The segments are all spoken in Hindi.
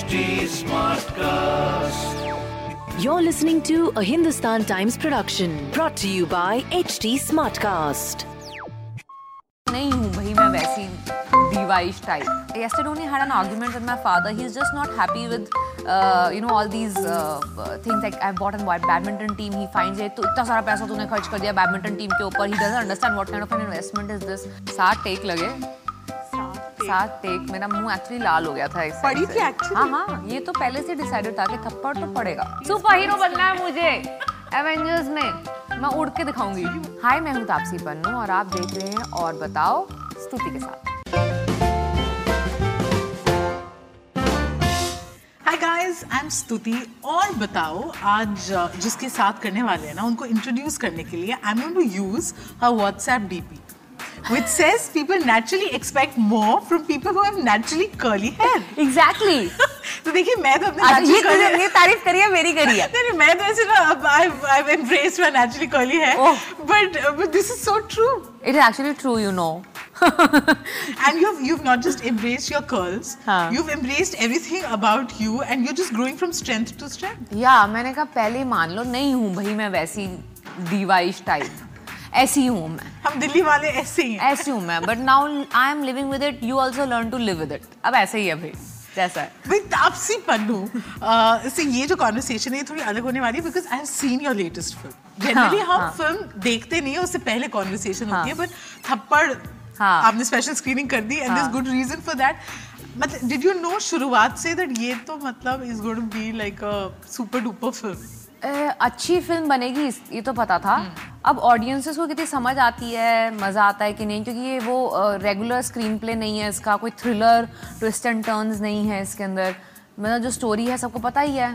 HT Smartcast. You're listening to a Hindustan Times production brought to you by HT Smartcast. नहीं हूँ भाई मैं वैसी device type. Yesterday only had an argument with my father. He's just not happy with all these things like I bought a badminton team. He finds it. तो इतना सारा पैसा तूने खर्च कर दिया badminton team के ऊपर. He doesn't understand what kind of an investment is this. 7 take लगे. 7 take मेरा मुंह एक्चुअली लाल हो गया था. पड़ी थी एक्चुअली. हाँ ये तो पहले से डिसाइडेड था कि थप्पड़ तो पड़ेगा. सुपर हीरो बनना है मुझे एवेंजर्स में. मैं उड़ के दिखाऊंगी. हाय मैं हूँ तापसी पन्नू और आप देख रहे हैं और बताओ स्तुति के साथ. हाय गाइस आई एम स्तुति. और बताओ आज जिसके साथ करने वाले हैं ना उनको इंट्रोड्यूस करने के लिए I am going to use her WhatsApp DP which says people naturally expect more from people who have naturally curly hair. Exactly. तो देखिए मैं तो अपने तारीफ करी है मेरी करी है. नहीं मैं तो ऐसे I've embraced my naturally curly hair. Oh. But this is so true. It is actually true, you know. And you've not just embraced your curls. हाँ. You've embraced everything about you and you're just growing from strength to strength. Yeah, मैंने कहा पहले मान लो नहीं हूँ भाई मैं वैसी डिवाइस टाइप. ऐसी हूँ मैं. हम दिल्ली वाले ऐसे ही हैं. ऐसी हूँ मैं. But now I am living with it. You also learn to live with it. अब ऐसे ही है भाई जैसा है. भाई तापसी पन्नू से ये जो कॉन्वर्सेशन है थोड़ी अलग होने वाली है because I have seen your latest film. Generally हम फिल्म देखते नहीं है उससे पहले कॉन्वर्सेशन होती है. बट थप्पड़ आपने स्पेशल स्क्रीनिंग कर दी and there is good reason for that. मतलब डिड यू नो शुरुआत से दैट ये तो मतलब is going to be like a super duper film. अच्छी फिल्म बनेगी ये तो पता था. अब ऑडियंसेस को कितनी समझ आती है मज़ा आता है कि नहीं क्योंकि ये वो रेगुलर स्क्रीन प्ले नहीं है. इसका कोई थ्रिलर ट्विस्ट एंड टर्न्स नहीं है इसके अंदर. मतलब जो स्टोरी है सबको पता ही है.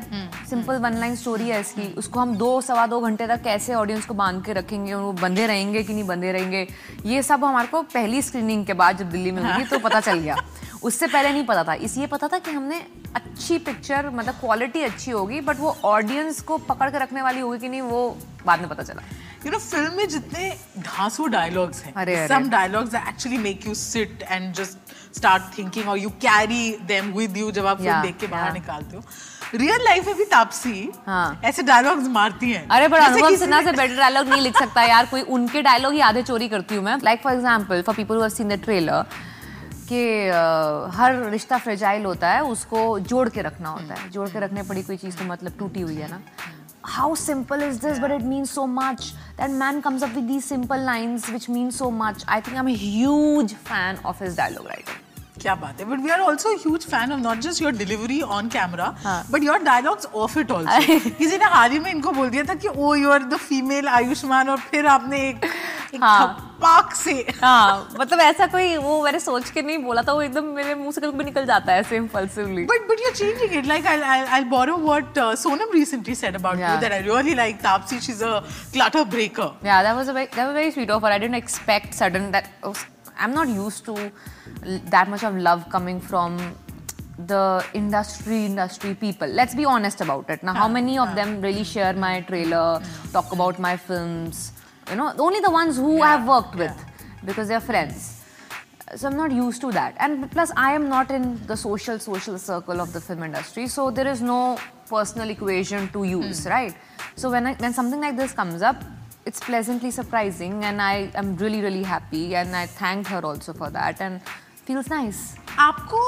सिंपल वन लाइन स्टोरी है इसकी. उसको हम 2-2.25 घंटे तक कैसे ऑडियंस को बांध के रखेंगे. वो बंधे रहेंगे कि नहीं बंधे रहेंगे ये सब हमारे को पहली स्क्रीनिंग के बाद जब दिल्ली में हुई तो पता चल गया. उससे पहले नहीं पता था. इसलिए पता था कि हमने अच्छी पिक्चर मतलब क्वालिटी अच्छी होगी बट वो ऑडियंस को पकड़ के रखने वाली होगी कि नहीं वो बाद में पता चला. You know, फिल्म में जितने धांसू डायलॉग्स हैं, some dialogues actually make you sit and just start thinking or you carry them with you जब आप फिल्म देख के बाहर निकालते हो. रियल लाइफ में भी तापसी ऐसे डायलॉग्स मारती हैं. अरे बड़ा अनुभव सिन्हा से बेटर डायलॉग नहीं लिख सकता यार कोई. उनके डायलॉग ही आधे चोरी करती हूँ मैं. Like for example for people who have seen the trailer कि हर रिश्ता फ्रेजाइल होता है उसको जोड़ के रखना होता है. जोड़ के रखने पड़ी कोई चीज़ तो मतलब टूटी हुई है ना. How simple is this but it means so much. That man comes up with these simple lines which means so much. I think I am a huge fan of his dialogue writing. क्या बात है. But we are also huge fan of not just your delivery on camera but your dialogues of it also. किसी ने हाल ही में इनको बोल दिया था कि oh you are the female Ayushmann और फिर आपने एक पाक से मतलब ऐसा कोई वो मैंने सोच के नहीं बोला था. वो एकदम मेरे मुंह से कभी निकल जाता है ऐसे impulsively. But you are changing it. Like I borrow what Sonam recently said about you that I really like Taapsee she is a clutter breaker. Yeah that was a very sweet offer. I didn't expect sudden that. I'm not used to that much of love coming from the industry people. Let's be honest about it. Now, how many of them really share my trailer, talk about my films? You know, only the ones who I have worked with because they're friends. So I'm not used to that. And plus, I am not in the social circle of the film industry. So there is no personal equation to use, right? So when something like this comes up, it's pleasantly surprising and I am really really happy and I thanked her also for that and feels nice. आपको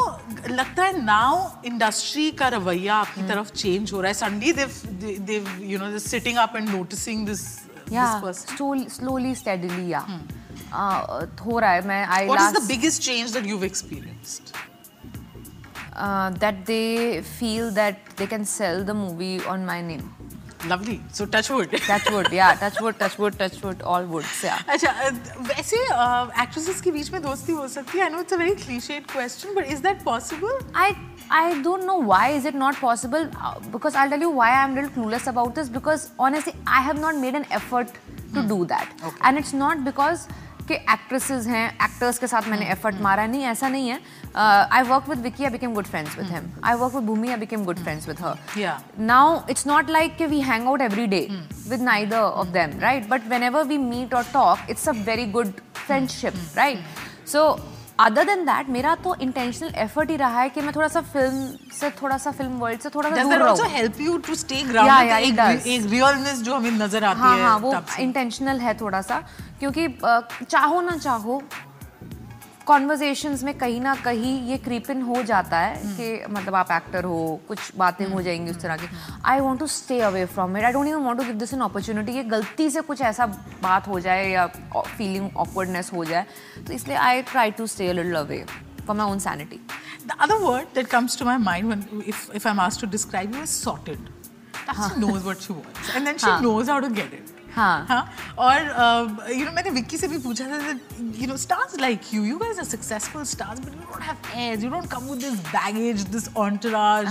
लगता है now industry का रवैया आपकी तरफ change हो रहा है. Suddenly they've you know they're sitting up and noticing this person. Slowly steadily हो रहा है. What is the biggest change that you've experienced? That they feel that they can sell the movie on my name. Lovely. So touch wood, yeah. Touch wood, all woods, yeah. अच्छा, वैसे actresses के बीच में दोस्ती हो सकती है. I know it's a very cliched question, but is that possible? I don't know why is it not possible. Because I'll tell you why I'm little clueless about this. Because honestly, I have not made an effort to do that, okay. And it's not because के एक्ट्रेसेस हैं एक्टर्स के साथ मैंने एफर्ट मारा नहीं. ऐसा नहीं है. I work with Vicky I became good friends with him. I work with Bhumi I became good friends with her. Now it's not like कि we hang out every day with neither of them right. But whenever we meet और talk it's a very good friendship right. So other than that मेरा तो इंटेंशनल एफर्ट ही रहा है कि मैं थोड़ा सा फिल्म वर्ल्ड से थोड़ा सा दूर रहूं। Does that also help you to stay grounded? एक रियलनेस जो हमें नजर आती है। हाँ, वो इंटेंशनल है थोड़ा सा, क्योंकि चाहो ना चाहो कॉन्वर्जेशन्स में कहीं ना कहीं ये क्रीप इन हो जाता है कि मतलब आप एक्टर हो, कुछ बातें हो जाएंगी उस तरह की। I want to stay away from it, I don't even want to give this an opportunity कि गलती से कुछ ऐसा बात हो जाए या फीलिंग ऑकवर्डनेस हो जाए, तो इसलिए I try to stay a little away for my own sanity. The other word that comes to my mind if I am asked to describe you is sorted. She knows what she wants and then she knows how to get it. हाँ, और यू नो मैंने विक्की से भी पूछा था that you know stars like you, you guys are successful stars but you don't have as, you don't come with this baggage, this entourage,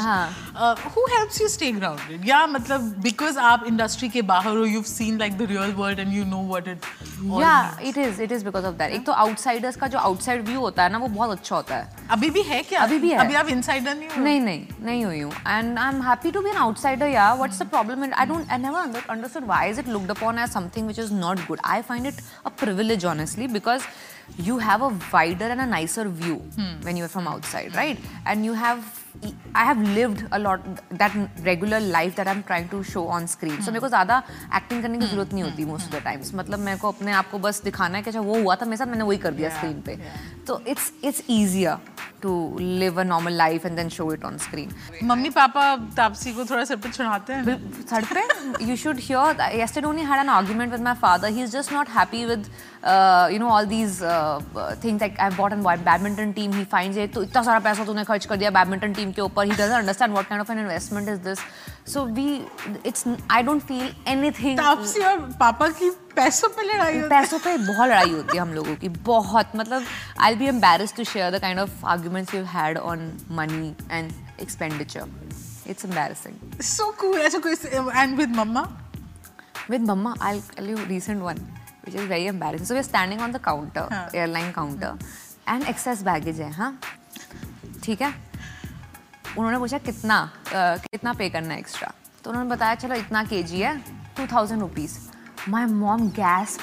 who helps you stay grounded? या मतलब बिकॉज आप इंडस्ट्री के बाहर हो, you have seen like the real world and you know what it all. या it is because of that. एक तो आउटसाइडर्स का जो आउटसाइड व्यू होता है ना, वो बहुत अच्छा होता है। अभी भी है क्या? अभी भी है। अभी आप इनसाइडर नहीं हो? नहीं हुई हूँ, and I am happy to be an outsider. या what's the problem? And I never understood why is it looked upon as something which is not good. I find it a privilege, honestly, because you have a wider and a nicer view when you are from outside, right? And you have, I have lived a lot that regular life that I'm trying to show on screen. So मेरे को ज़्यादा acting करने की ज़रूरत नहीं होती most of the times. मतलब मेरे को अपने आप को बस दिखाना है कि अच्छा वो हुआ था मेरे साथ, मैंने वही कर दिया screen पे. तो it's easier to live a normal life and then show it on screen. Mummy papa Taapsee को थोड़ा सर पे चढ़ाते हैं। सर पे? You should hear. Yesterday only had an argument with my father. He's just not happy with you know all these things like I bought a badminton team. He finds it. तो इतना सारा पैसा तूने खर्च कर दिया badminton team के ऊपर. He doesn't understand what kind of an investment is this. So I don't feel anything. Taapsee और पापा की पैसों पे लड़ाई होती है। पैसों पे बहुत लड़ाई होती है हम लोगों की, बहुत। मतलब I'll be embarrassed to share the kind of arguments we've had on money and expenditure. It's embarrassing. So cool. And with Mama? With Mama, I'll tell you a recent one, which is very embarrassing. So we're standing on the counter, airline counter, and excess baggage है, हाँ? ठीक है? उन्होंने पूछा कितना पे करना है एक्स्ट्रा, तो उन्होंने बताया चलो इतना केजी है, 2000 रुपीज़। माई मॉम गैस्प,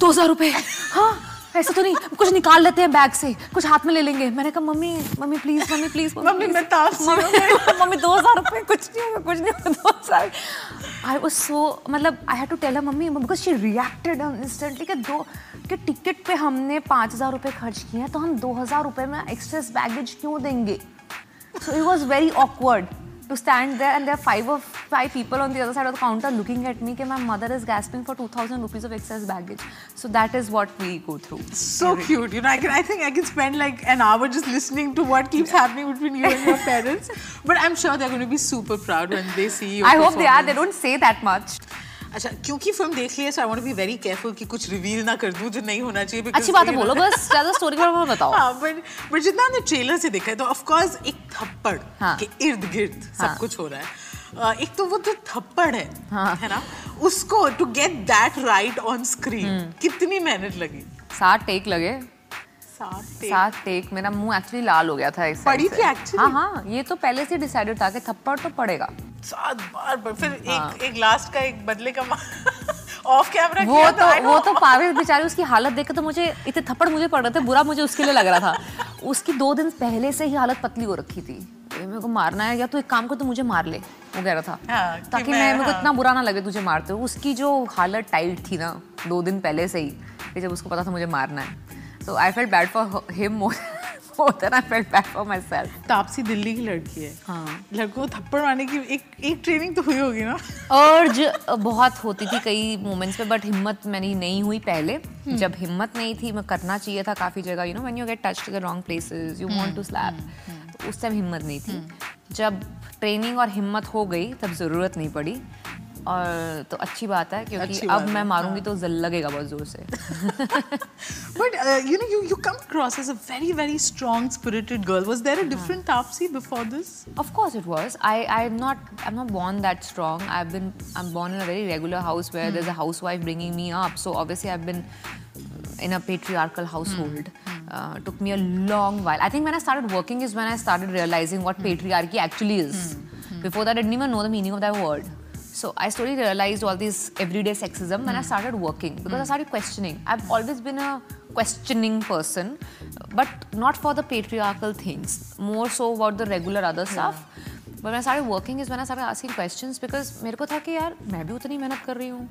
2000 रुपये? हाँ, ऐसा तो नहीं, कुछ निकाल लेते हैं बैग से, कुछ हाथ में ले लेंगे। मैंने कहा मम्मी प्लीज, मैं तापसी हूं। मम्मी 2000 रुपये कुछ नहीं होगा 2000। आई वाज सो, मतलब I had to tell her mummy because she reacted instantly कि टिकट पे हमने 5000 रुपये खर्च किए हैं, तो हम 2000 रुपये में एक्सेस बैगेज क्यों देंगे? So it was very awkward to stand there, and there are five people on the other side of the counter looking at me. That my mother is gasping for 2000 rupees of excess baggage. So that is what we go through. So every cute, you know. I think I can spend like an hour just listening to what keeps happening between you and your parents. But I'm sure they're going to be super proud when they see you. I hope they are. They don't say that much. अच्छा, क्योंकि फिल्म देख ली है, so I want to be very careful कि कुछ रिवील ना कर दूं जो नहीं होना चाहिए। अच्छी बात है, बोलो बस, ज़्यादा स्टोरी के बारे में बताओ। हाँ, बट जितना हमने ट्रेलर से देखा है, तो ऑफ कोर्स एक थप्पड़ के इर्द गिर्द सब कुछ हो रहा है। एक तो वो तो थप्पड़ है ना, उसको to get that right on screen कितनी मेहनत लगी? 7 टेक लगे। 7 टेक। मेरा मुंह एक्चुअली लाल हो गया था इस पड़ी थी एक्चुअली। हाँ, ये तो पहले से डिसाइडेड था कि थप्पड़ तो पड़ेगा 7 बार। पर फिर एक लास्ट का एक बदले का ऑफ कैमरा किया था। वो तो पागल बेचारे, उसकी हालत देख के तो मुझे इतने थप्पड़ मुझे पड़ रहे थे, बुरा मुझे उसके लिए लग रहा था। उसकी 2 दिन पहले से ही हालत पतली हो रखी थी। मेरे को मारना है, या तो एक काम कर, तो मुझे मार ले, वो कह रहा था। ताकि मेरे को इतना बुरा ना लगे तुझे मारते हुए। उसकी जो हालत टाइट थी ना 2 दिन पहले से ही, जब उसको पता था मुझे मारना है, तो I felt bad for him more than I felt bad for myself. Taapsee Delhi की लड़की है। हाँ, लड़कों को थप्पड़ मारने की एक ट्रेनिंग तो हुई होगी ना? अर्ज बहुत होती थी कई मोमेंट्स पे, बट हिम्मत मेरी नहीं हुई पहले। जब हिम्मत नहीं थी, मैं करना चाहिए था काफ़ी जगह। You know when you get touch to the wrong places, you want to slap, उस टाइम हिम्मत नहीं थी। जब ट्रेनिंग और हिम्मत हो गई, तब ज़रूरत नहीं पड़ी, और तो अच्छी बात है, क्योंकि अब मैं मारूंगी तो जल लगेगा बहुत जोर से। But you know you come across as a very very strong spirited girl. Was there a different Taapsee before this? Of course it was. I am not born that strong. I am born in a very regular house where there is a housewife bringing me up, so obviously I have been in a patriarchal household. Took me a long while. I think when I started working is when I started realizing what patriarchy actually is. Before that I didn't even know the meaning of that word. So I slowly realized all this everyday sexism when I started working, because I started questioning. I've always been a questioning person, but not for the patriarchal things, more so about the regular other stuff. But when I started working is when I started asking questions, because मेरे को था कि यार मैं भी उतनी मेहनत कर रही हूँ,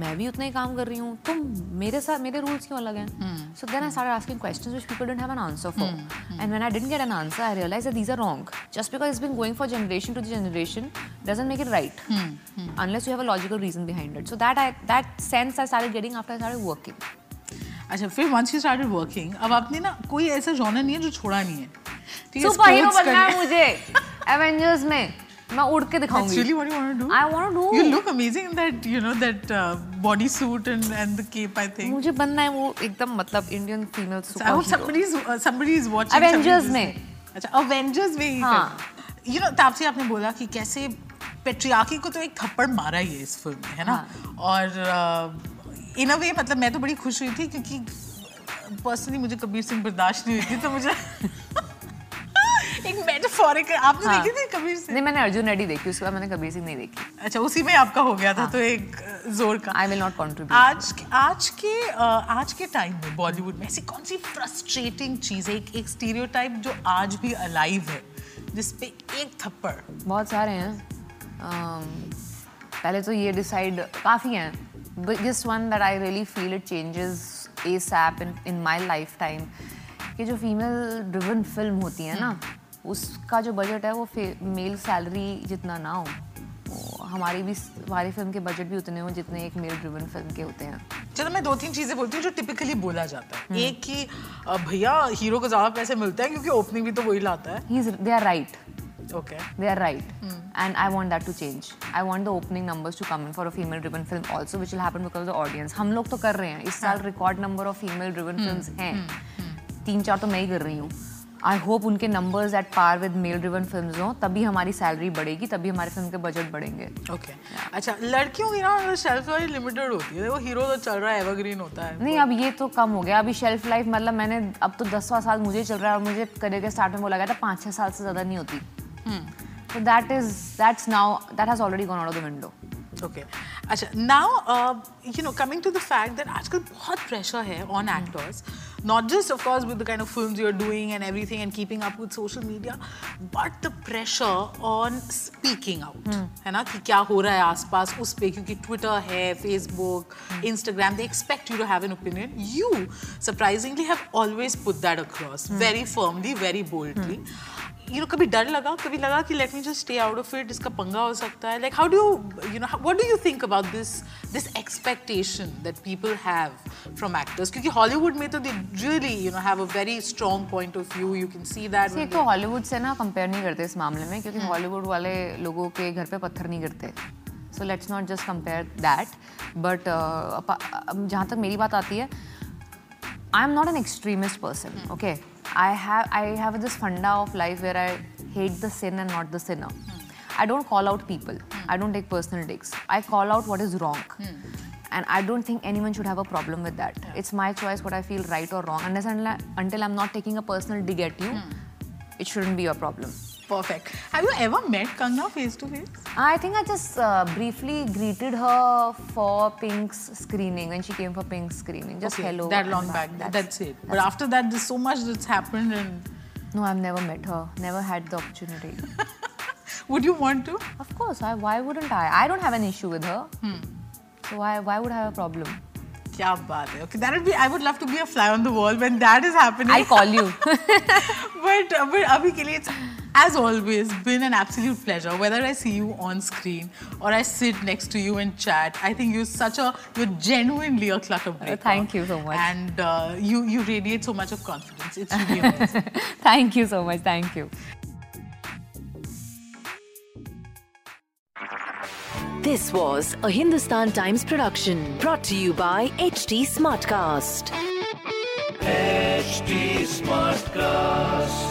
मैं भी उतना ही काम कर रही हूँ, तो मेरे साथ मेरे रूल्स क्यों अलग हैं? So then I started asking questions which people didn't have an answer for. And when I didn't get an answer, I realized that these are wrong. Just because it's been going for generation to generation doesn't make it right. Unless you have a logical reason behind it. So that sense I started getting after I started working. अच्छा फिर once you started working, अब आपने ना कोई ऐसा genre नहीं है जो छोड़ा नहीं है. सुपरहीरो बनना है मुझे. Avengers में मैं उड़ के दिखाऊंगी. That's really what you want to do. I want to do. You look amazing in that, you know, that body suit and the cape. I think. मुझे बनना है वो एकदम मतलब Indian female superhero. I hope somebody is watching. Avengers में. अच्छा Avengers में ही. हाँ. You know तापसी आपने बोला कि कैसे पैट्रियार्की को तो एक थप्पड़ मारा ही है इस फिल्म में, है ना? और in a way मतलब मैं तो बड़ी खुश हुई थी क्योंकि personally मुझे कबीर सिंह बर्दाश्त नहीं हुई थी तो मुझे एक metaphorical आपने देखी थी कबीर सिंह? नहीं मैंने अर्जुन रेड्डी देखी, उसके बाद मैंने कबीर सिंह नहीं देखी. अच्छा उसी में आपका हो गया था तो एक जोर का. I will not contribute. आज के टाइम में बॉलीवुड में ऐसी कौन सी frustrating चीज़ है, एक stereotype जो आज भी alive है जिसपे एक थप्पड़? बहुत सारे हैं. पहले तो ये decide काफी हैं. But this one that I really feel it changes ASAP in my lifetime. कि जो फीमेल ड्रिवन फिल्म होती है ना उसका जो बजट है वो मेल सैलरी जितना ना हो, हमारी फिल्म के बजट भी उतने हो जितने एक मेल ड्रिवन फिल्म के होते हैं. चलो मैं 2-3 चीज़ें बोलती हूँ जो टिपिकली बोला जाता है. एक कि भैया हीरो को ज़्यादा पैसे मिलते हैं क्योंकि ओपनिंग भी तो वही लाता है. They are right. Okay. They are right, and I want that to change. I want the opening numbers to come in for a female-driven film also, which will happen because of the audience. हम लोग तो कर रहे हैं. इस साल record number of female-driven films हैं. 3-4 तो मैं ही कर रही हूँ. I hope उनके numbers at par with male-driven films हों, तभी हमारी salary बढ़ेगी, तभी हमारे film के budget बढ़ेंगे. Okay. अच्छा लड़कियों की ना shelf life limited होती है. वो hero तो चल रहा है, evergreen होता है. नहीं अब ये तो कम हो गया. अभी shelf life मतलब मैंने अब तो 10वां साल मुझे चल रहा है और मुझे करियर के start में बोला गया था 5-6 साल से ज़्यादा नहीं होती. So that has already gone out of the window. Okay. अच्छा now you know coming to the fact that आजकल बहुत pressure है on actors, not just of course with the kind of films you are doing and everything and keeping up with social media, but the pressure on speaking out, है ना कि क्या हो रहा है आसपास उस पे क्योंकि Twitter है, Facebook, Instagram, they expect you to have an opinion. You surprisingly have always put that across very firmly, very boldly. You know, कभी डर लगा, कभी लगा कि let me just stay out of it, इसका पंगा हो सकता है. Like how do you know, what do you think about this expectation that people have from actors? क्योंकि Hollywood में तो they really you know have a very strong point of view. You can see that. एक तो Hollywood से ना compare नहीं करते इस मामले में क्योंकि Hollywood वाले लोगों के घर पे पत्थर नहीं गिरते. So let's not just compare that. But जहाँ तक मेरी बात आती है, I am not an extremist person. Okay. I have this funda of life where I hate the sin and not the sinner. I don't call out people. I don't take personal digs. I call out what is wrong. And I don't think anyone should have a problem with that. Yeah. It's my choice what I feel right or wrong. Unless until I'm not taking a personal dig at you, it shouldn't be your problem. Perfect. Have you ever met Kangna face to face? I think I just briefly greeted her for Pink's screening when she came for Pink's screening. Just okay, hello. That long back. That's it. But after that, there's so much that's happened and. No, I've never met her. Never had the opportunity. Would you want to? Of course. Why wouldn't I? I don't have an issue with her. So why would I have a problem? क्या बात है. Okay, that would be. I would love to be a fly on the wall when that is happening. I'll call you. But अभी के लिए it's. As always, been an absolute pleasure. Whether I see you on screen or I sit next to you and chat, I think you're genuinely a clutter breaker. Thank you so much. And you radiate so much of confidence. It's really amazing. Thank you so much. Thank you. This was a Hindustan Times production brought to you by HT Smartcast. HT Smartcast.